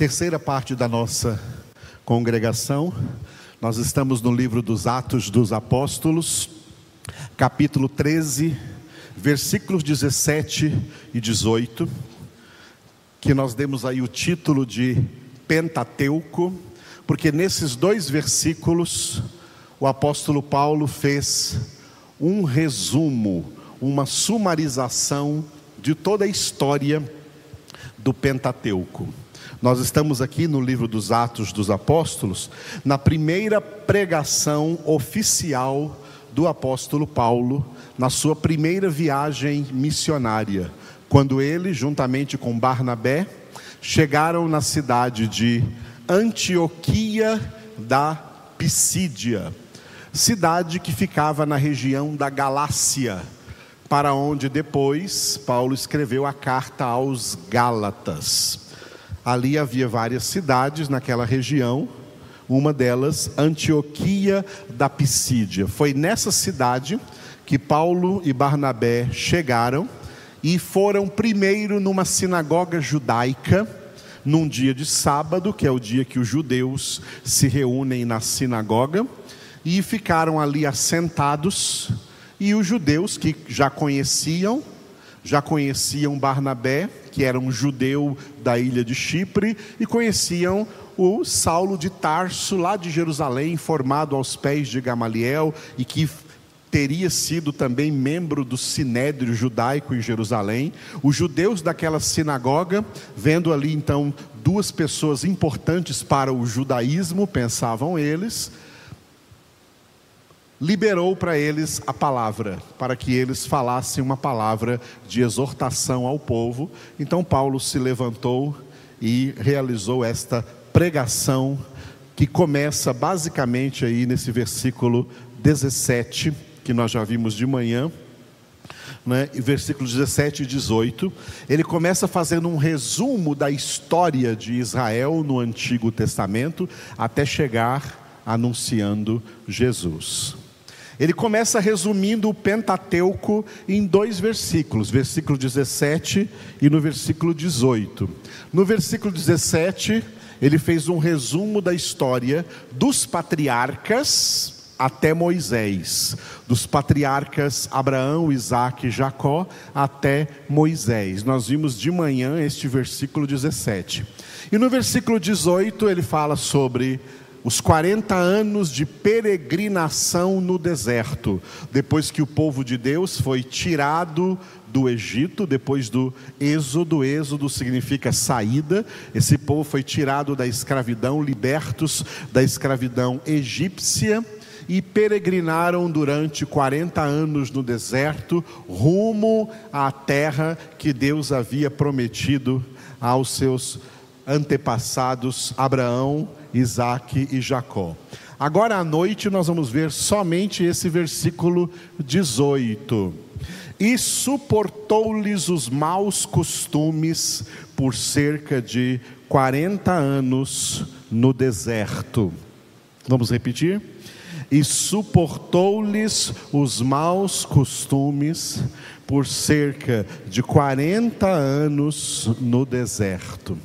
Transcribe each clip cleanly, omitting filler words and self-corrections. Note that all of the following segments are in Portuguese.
terceira parte da nossa congregação. Nós estamos no livro dos Atos dos Apóstolos, capítulo 13, versículos 17 e 18, que nós demos aí o título de Pentateuco, porque nesses dois versículos o apóstolo Paulo fez um resumo, uma sumarização de toda a história do Pentateuco. Nós estamos aqui no livro dos Atos dos Apóstolos, na primeira pregação oficial do apóstolo Paulo, na sua primeira viagem missionária, quando ele, juntamente com Barnabé, chegaram na cidade de Antioquia da Pisídia, cidade que ficava na região da Galácia, para onde depois Paulo escreveu a carta aos Gálatas. Ali havia várias cidades naquela região, uma delas Antioquia da Pisídia. Foi nessa cidade que Paulo e Barnabé chegaram e foram primeiro numa sinagoga judaica, num dia de sábado, que é o dia que os judeus se reúnem na sinagoga, e ficaram ali assentados. E os judeus que já conheciam Barnabé, que era um judeu da ilha de Chipre, e conheciam o Saulo de Tarso, lá de Jerusalém, formado aos pés de Gamaliel, e que teria sido também membro do sinédrio judaico em Jerusalém. Os judeus daquela sinagoga, vendo ali então duas pessoas importantes para o judaísmo, pensavam eles, liberou para eles a palavra, para que eles falassem uma palavra de exortação ao povo. Então Paulo se levantou e realizou esta pregação, que começa basicamente aí nesse versículo 17, que nós já vimos de manhã, né? E versículos 17 e 18, ele começa fazendo um resumo da história de Israel no Antigo Testamento, até chegar anunciando Jesus. Ele começa resumindo o Pentateuco em dois versículos, versículo 17 e no versículo 18. No versículo 17, ele fez um resumo da história dos patriarcas até Moisés. Dos patriarcas Abraão, Isaac e Jacó até Moisés. Nós vimos de manhã este versículo 17. E no versículo 18, ele fala sobre os 40 anos de peregrinação no deserto, depois que o povo de Deus foi tirado do Egito, depois do Êxodo. Êxodo significa saída. Esse povo foi tirado da escravidão, libertos da escravidão egípcia, e peregrinaram durante 40 anos no deserto, rumo à terra que Deus havia prometido aos seus antepassados Abraão, Isaac e Jacó. Agora à noite nós vamos ver somente esse versículo 18. E suportou-lhes os maus costumes por cerca de 40 anos no deserto. Vamos repetir? E suportou-lhes os maus costumes por cerca de 40 anos no deserto.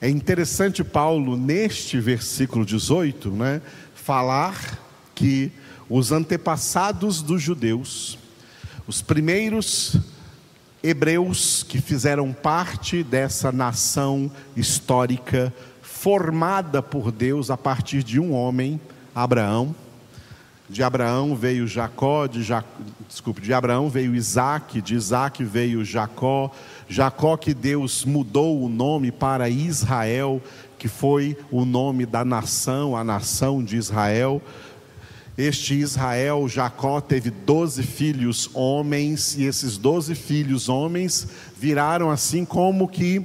É interessante Paulo, neste versículo 18, falar que os antepassados dos judeus, os primeiros hebreus que fizeram parte dessa nação histórica, formada por Deus a partir de um homem, Abraão. De Abraão veio Jacó, de Abraão veio Isaac, de Isaac veio Jacó. Jacó, que Deus mudou o nome para Israel, que foi o nome da nação, a nação de Israel. Este Israel, Jacó, teve 12 filhos homens, e esses 12 filhos homens viraram assim como que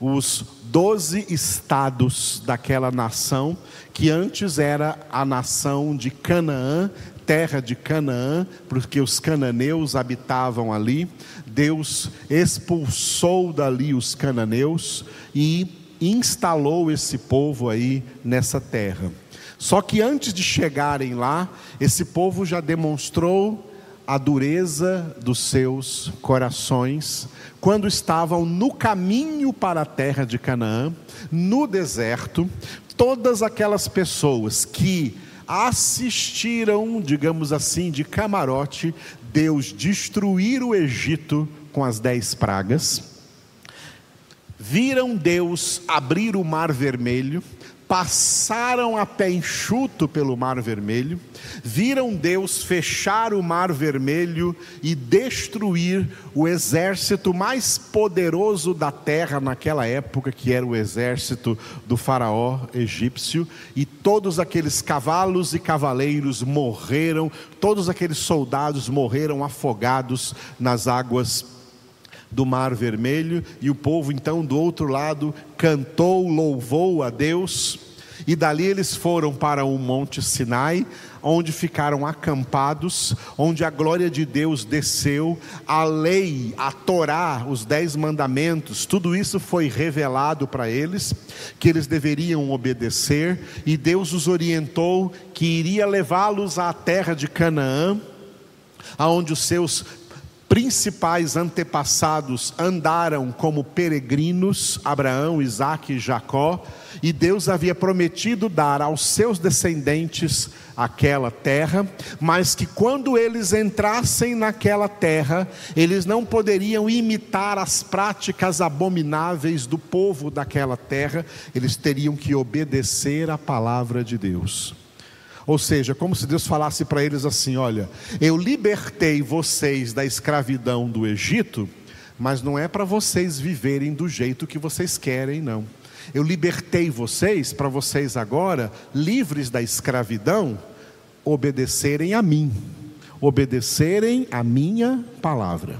os 12 estados daquela nação, que antes era a nação de Canaã, terra de Canaã, porque os cananeus habitavam ali. Deus expulsou dali os cananeus e instalou esse povo aí nessa terra. Só que antes de chegarem lá, esse povo já demonstrou a dureza dos seus corações, quando estavam no caminho para a terra de Canaã, no deserto, todas aquelas pessoas que assistiram, digamos assim, de camarote, Deus destruir o Egito com as 10 pragas, viram Deus abrir o Mar Vermelho, passaram a pé enxuto pelo Mar Vermelho, viram Deus fechar o Mar Vermelho e destruir o exército mais poderoso da terra naquela época, que era o exército do faraó egípcio, e todos aqueles cavalos e cavaleiros morreram, todos aqueles soldados morreram afogados nas águas do Mar Vermelho, e o povo então do outro lado cantou, louvou a Deus, e dali eles foram para o Monte Sinai, onde ficaram acampados, onde a glória de Deus desceu, a lei, a Torá, os 10 mandamentos, tudo isso foi revelado para eles, que eles deveriam obedecer, e Deus os orientou que iria levá-los à terra de Canaã, aonde os seus principais antepassados andaram como peregrinos, Abraão, Isaque e Jacó, e Deus havia prometido dar aos seus descendentes aquela terra, mas que quando eles entrassem naquela terra, eles não poderiam imitar as práticas abomináveis do povo daquela terra, eles teriam que obedecer à palavra de Deus. Ou seja, como se Deus falasse para eles assim: olha, eu libertei vocês da escravidão do Egito, mas não é para vocês viverem do jeito que vocês querem, não. Eu libertei vocês para vocês agora, livres da escravidão, obedecerem a mim, obedecerem a minha palavra.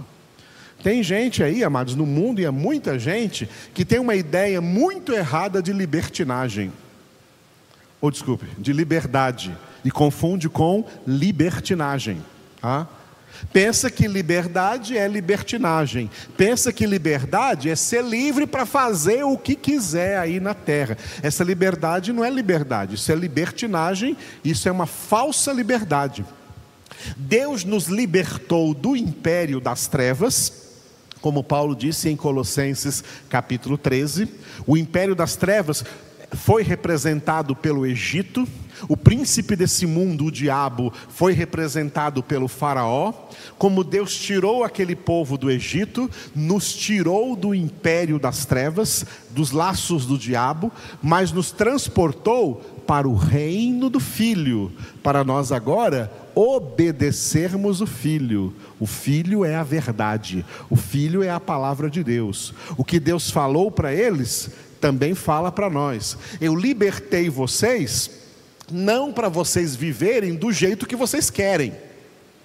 Tem gente aí, amados, no mundo, e há muita gente que tem uma ideia muito errada de libertinagem. Ou desculpe, de liberdade, e confunde com libertinagem, tá? Pensa que liberdade é libertinagem, pensa que liberdade é ser livre para fazer o que quiser aí na terra. Essa liberdade não é liberdade, isso é libertinagem, isso é uma falsa liberdade. Deus nos libertou do império das trevas, como Paulo disse em Colossenses capítulo 13, o império das trevas foi representado pelo Egito, o príncipe desse mundo, o diabo, foi representado pelo faraó. Como Deus tirou aquele povo do Egito, nos tirou do império das trevas, dos laços do diabo, mas nos transportou para o reino do Filho, para nós agora obedecermos o Filho. O Filho é a verdade, o Filho é a palavra de Deus. O que Deus falou para eles também fala para nós. Eu libertei vocês, não para vocês viverem do jeito que vocês querem.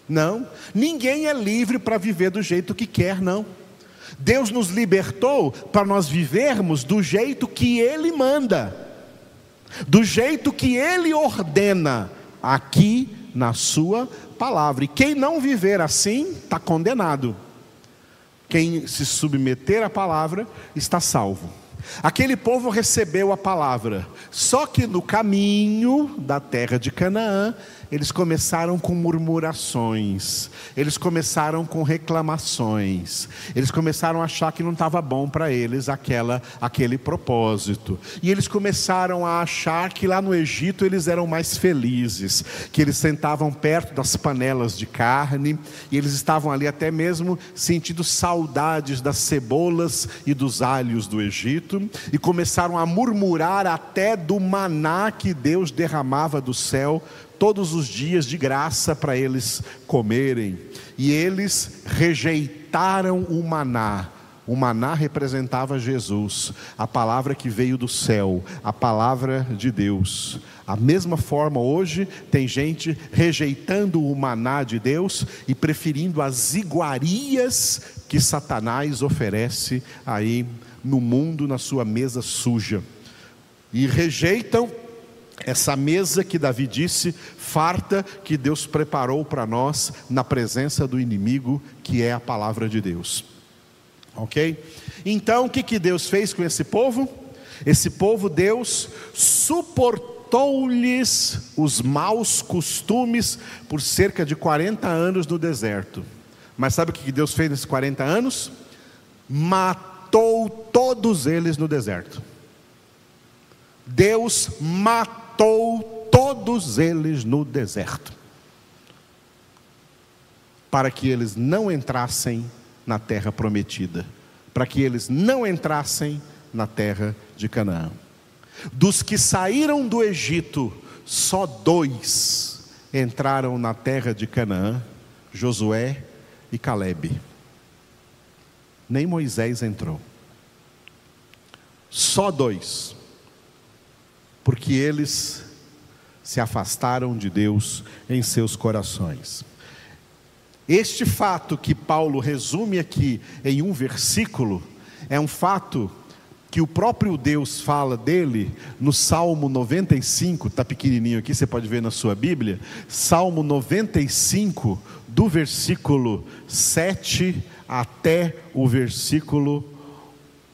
Não, ninguém é livre para viver do jeito que quer, não. Deus nos libertou para nós vivermos do jeito que Ele manda, do jeito que Ele ordena, aqui na sua palavra. E quem não viver assim, está condenado. Quem se submeter à palavra, está salvo. Aquele povo recebeu a palavra, só que no caminho da terra de Canaã, eles começaram com murmurações, eles começaram com reclamações, eles começaram a achar que não estava bom para eles aquele propósito, e eles começaram a achar que lá no Egito eles eram mais felizes, que eles sentavam perto das panelas de carne, e eles estavam ali até mesmo sentindo saudades das cebolas e dos alhos do Egito, e começaram a murmurar até do maná que Deus derramava do céu todos os dias de graça para eles comerem, e eles rejeitaram o maná. O maná representava Jesus, a palavra que veio do céu, a palavra de Deus. A mesma forma hoje tem gente rejeitando o maná de Deus e preferindo as iguarias que Satanás oferece aí no mundo, na sua mesa suja, e rejeitam essa mesa que Davi disse, farta, que Deus preparou para nós na presença do inimigo, que é a palavra de Deus. Ok? Então, o que Deus fez com esse povo? Esse povo, Deus suportou suportou-lhes os maus costumes por cerca de 40 anos no deserto. Mas sabe o que Deus fez nesses 40 anos? Matou todos eles no deserto. Deus matou todos eles no deserto, para que eles não entrassem na terra prometida, para que eles não entrassem na terra de Canaã. Dos que saíram do Egito, só 2 entraram na terra de Canaã: Josué e Calebe. Nem Moisés entrou. Só 2, porque eles se afastaram de Deus em seus corações. Este fato que Paulo resume aqui em um versículo, é um fato que o próprio Deus fala dele no Salmo 95, está pequenininho aqui, você pode ver na sua Bíblia, Salmo 95, do versículo 7 até o versículo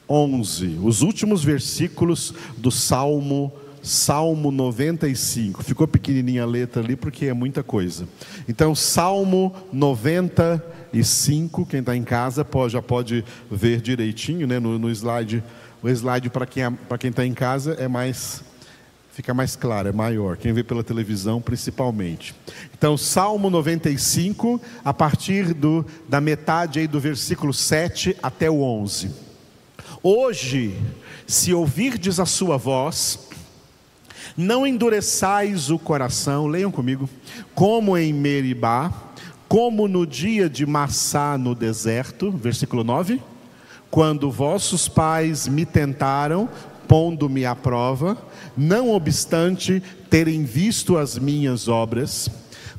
11, os últimos versículos do Salmo 95, ficou pequenininha a letra ali porque é muita coisa. Então Salmo 95, quem está em casa já pode ver direitinho, né? no slide, o slide para quem está em casa fica mais claro, é maior, quem vê pela televisão principalmente. Então Salmo 95, a partir da metade aí do versículo 7 até o 11. Hoje, se ouvirdes a sua voz, não endureçais o coração, leiam comigo, como em Meribá, como no dia de Massá no deserto, versículo 9, quando vossos pais me tentaram, pondo-me à prova, não obstante terem visto as minhas obras,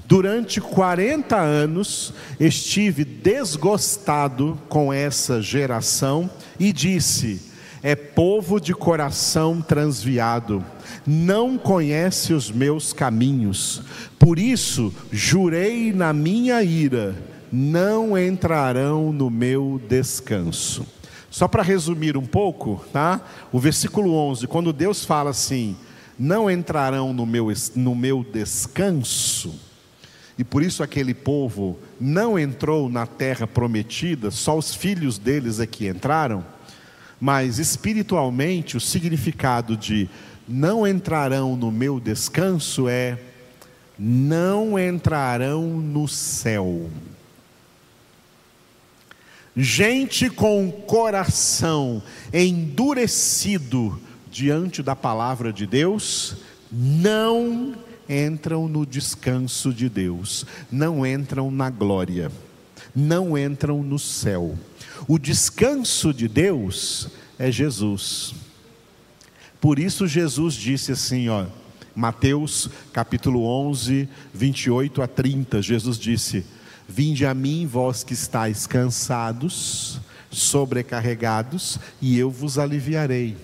durante 40 anos estive desgostado com essa geração e disse: é povo de coração transviado, não conhece os meus caminhos. Por isso jurei na minha ira, não entrarão no meu descanso. Só para resumir um pouco, tá? O versículo 11, quando Deus fala assim, não entrarão no meu descanso, e por isso aquele povo não entrou na terra prometida, só os filhos deles é que entraram. Mas espiritualmente o significado de não entrarão no meu descanso é não entrarão no céu. Gente com o coração endurecido diante da palavra de Deus não entram no descanso de Deus, não entram na glória, não entram no céu. O descanso de Deus é Jesus. Por isso Jesus disse assim, ó, Mateus capítulo 11, 28 a 30, Jesus disse: vinde a mim vós que estáis cansados, sobrecarregados, e eu vos aliviarei.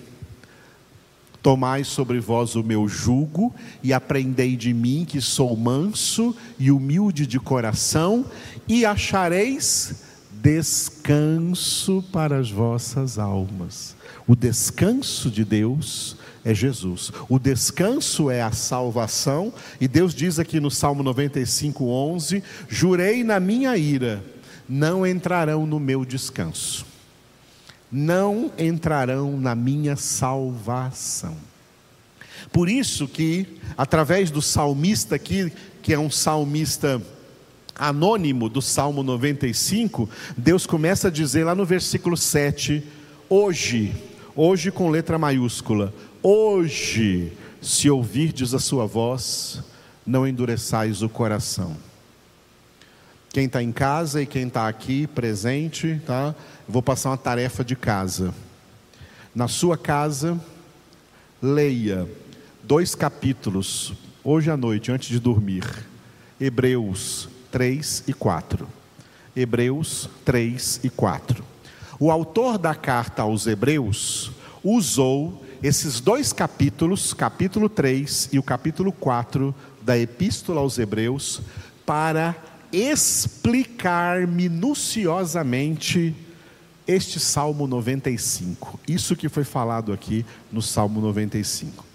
Tomai sobre vós o meu jugo e aprendei de mim, que sou manso e humilde de coração, e achareis descanso para as vossas almas. O descanso de Deus é Jesus. O descanso é a salvação. E Deus diz aqui no Salmo 95, 11: jurei na minha ira, não entrarão no meu descanso, não entrarão na minha salvação. Por isso que, através do salmista aqui, que é um salmista anônimo do Salmo 95, Deus começa a dizer lá no versículo 7, hoje com letra maiúscula, hoje, se ouvirdes a sua voz, não endureçais o coração. Quem está em casa e quem está aqui presente, tá? Vou passar uma tarefa de casa. Na sua casa, leia 2 capítulos, hoje à noite, antes de dormir, Hebreus 3 e 4, Hebreus 3 e 4, o autor da carta aos Hebreus usou esses 2 capítulos, capítulo 3 e o capítulo 4 da Epístola aos Hebreus, para explicar minuciosamente este Salmo 95, isso que foi falado aqui no Salmo 95.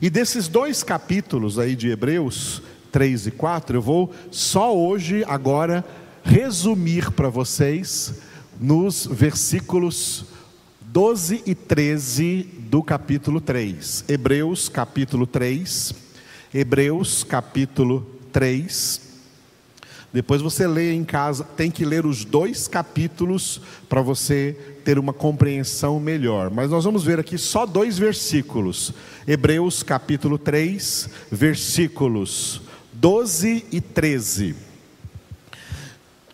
E desses dois capítulos aí de Hebreus 3 e 4, eu vou só hoje, agora, resumir para vocês nos versículos 12 e 13 do capítulo 3. Hebreus capítulo 3. Depois você lê em casa, tem que ler os dois capítulos para você ter uma compreensão melhor. Mas nós vamos ver aqui só dois versículos. Hebreus capítulo 3, versículos 12 e 13.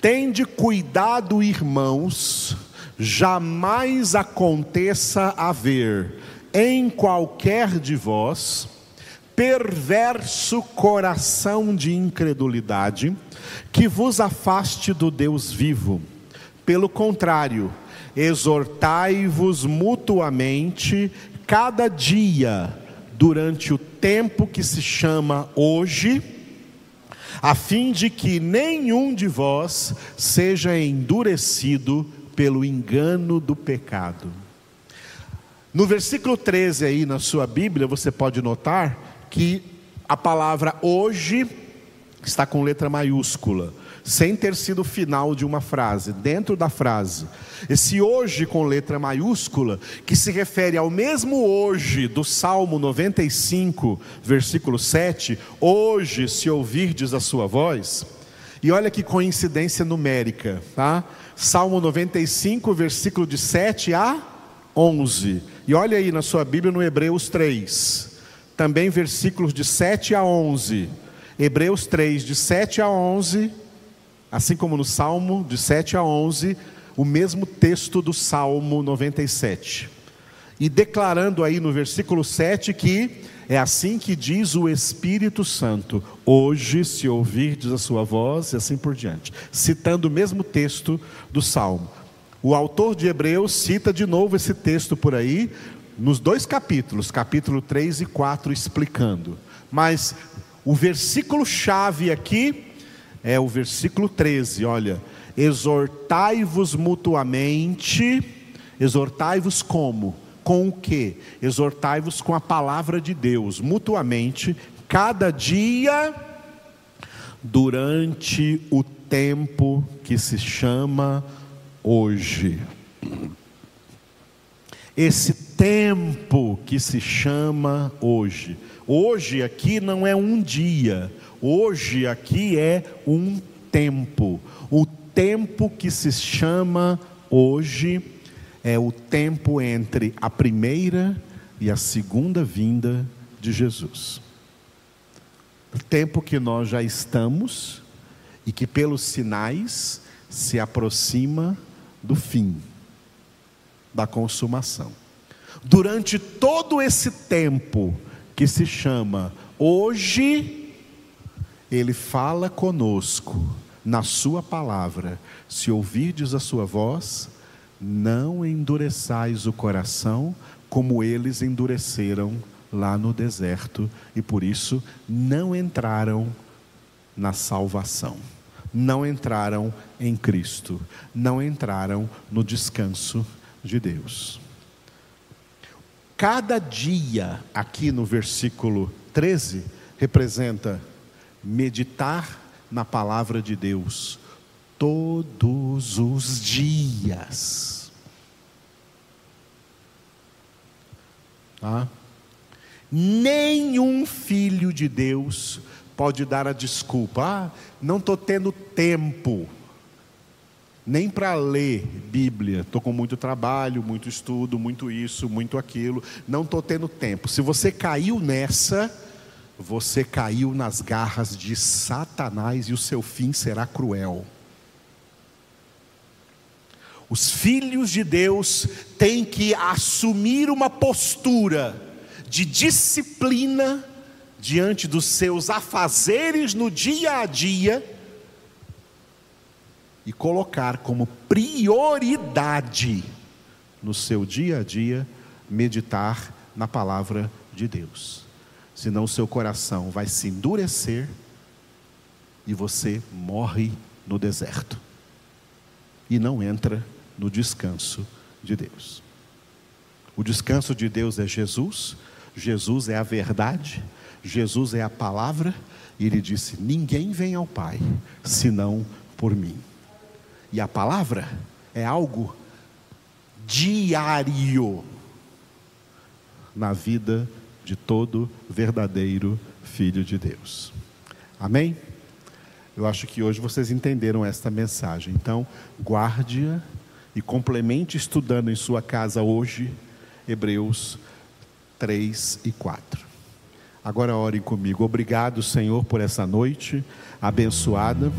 Tende cuidado, irmãos, jamais aconteça haver em qualquer de vós perverso coração de incredulidade, que vos afaste do Deus vivo. Pelo contrário, exortai-vos mutuamente cada dia, durante o tempo que se chama hoje, a fim de que nenhum de vós seja endurecido pelo engano do pecado. No versículo 13 aí na sua Bíblia, você pode notar que a palavra hoje está com letra maiúscula, sem ter sido o final de uma frase, dentro da frase. Esse hoje com letra maiúscula, que se refere ao mesmo hoje do Salmo 95, versículo 7, hoje se ouvirdes a sua voz. E olha que coincidência numérica, tá? Salmo 95, versículo de 7 a 11. E olha aí na sua Bíblia no Hebreus 3. Também versículos de 7 a 11. Hebreus 3, de 7 a 11, assim como no Salmo, de 7 a 11, o mesmo texto do Salmo 97. E declarando aí no versículo 7 que é assim que diz o Espírito Santo: hoje se ouvirdes a sua voz, e assim por diante. Citando o mesmo texto do Salmo. O autor de Hebreus cita de novo esse texto por aí, nos dois capítulos, capítulo 3 e 4, explicando. Mas o versículo-chave aqui é o versículo 13, olha. Exortai-vos mutuamente. Exortai-vos como? Com o quê? Exortai-vos com a palavra de Deus, mutuamente, cada dia, durante o tempo que se chama hoje. Esse tempo que se chama hoje. Hoje aqui não é um dia. Hoje aqui é um tempo. O tempo que se chama hoje é o tempo entre a primeira e a segunda vinda de Jesus. O tempo que nós já estamos e que pelos sinais se aproxima do fim, da consumação. Durante todo esse tempo que se chama hoje, Ele fala conosco na sua palavra. Se ouvirdes a sua voz, não endureçais o coração, como eles endureceram lá no deserto, e por isso não entraram na salvação, não entraram em Cristo, não entraram no descanso de Deus. Cada dia aqui no versículo 13 representa meditar na palavra de Deus todos os dias, tá? Nenhum filho de Deus pode dar a desculpa: não estou tendo tempo nem para ler Bíblia, estou com muito trabalho, muito estudo, muito isso, muito aquilo, não estou tendo tempo. Se você caiu nessa, você caiu nas garras de Satanás e o seu fim será cruel. Os filhos de Deus têm que assumir uma postura de disciplina diante dos seus afazeres no dia a dia, e colocar como prioridade no seu dia a dia meditar na palavra de Deus. Senão o seu coração vai se endurecer e você morre no deserto e não entra no descanso de Deus. O descanso de Deus é Jesus, Jesus é a verdade, Jesus é a palavra, e ele disse: ninguém vem ao Pai senão por mim. E a palavra é algo diário na vida de todo verdadeiro filho de Deus. Amém? Eu acho que hoje vocês entenderam esta mensagem. Então, guarde-a e complemente estudando em sua casa hoje, Hebreus 3 e 4. Agora orem comigo. Obrigado, Senhor, por essa noite abençoada,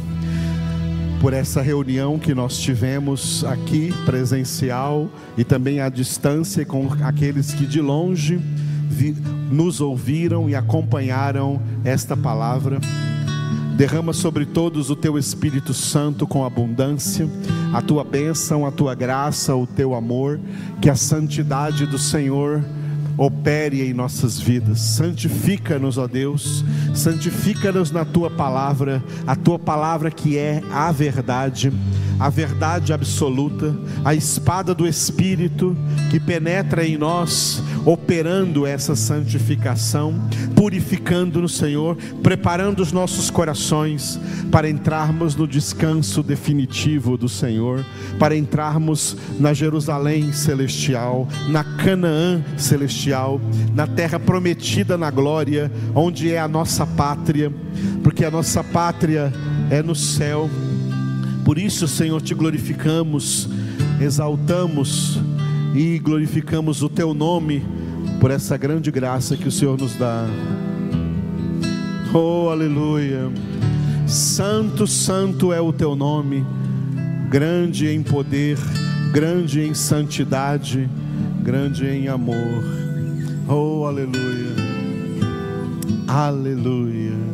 por essa reunião que nós tivemos aqui, presencial, e também à distância, com aqueles que de longe nos ouviram e acompanharam esta palavra. Derrama sobre todos o Teu Espírito Santo com abundância, a Tua bênção, a Tua graça, o Teu amor, que a santidade do Senhor opere em nossas vidas. Santifica-nos, ó Deus, santifica-nos na Tua Palavra, a Tua Palavra que é a verdade absoluta, a espada do Espírito que penetra em nós, operando essa santificação, purificando-nos, Senhor, preparando os nossos corações para entrarmos no descanso definitivo do Senhor, para entrarmos na Jerusalém Celestial, na Canaã Celestial, na terra prometida na glória, onde é a nossa pátria, porque a nossa pátria é no céu. Por isso, Senhor, te glorificamos, exaltamos e glorificamos o Teu nome, por essa grande graça que o Senhor nos dá. Oh, aleluia! Santo, santo é o Teu nome, grande em poder, grande em santidade, grande em amor. Oh, aleluia, aleluia.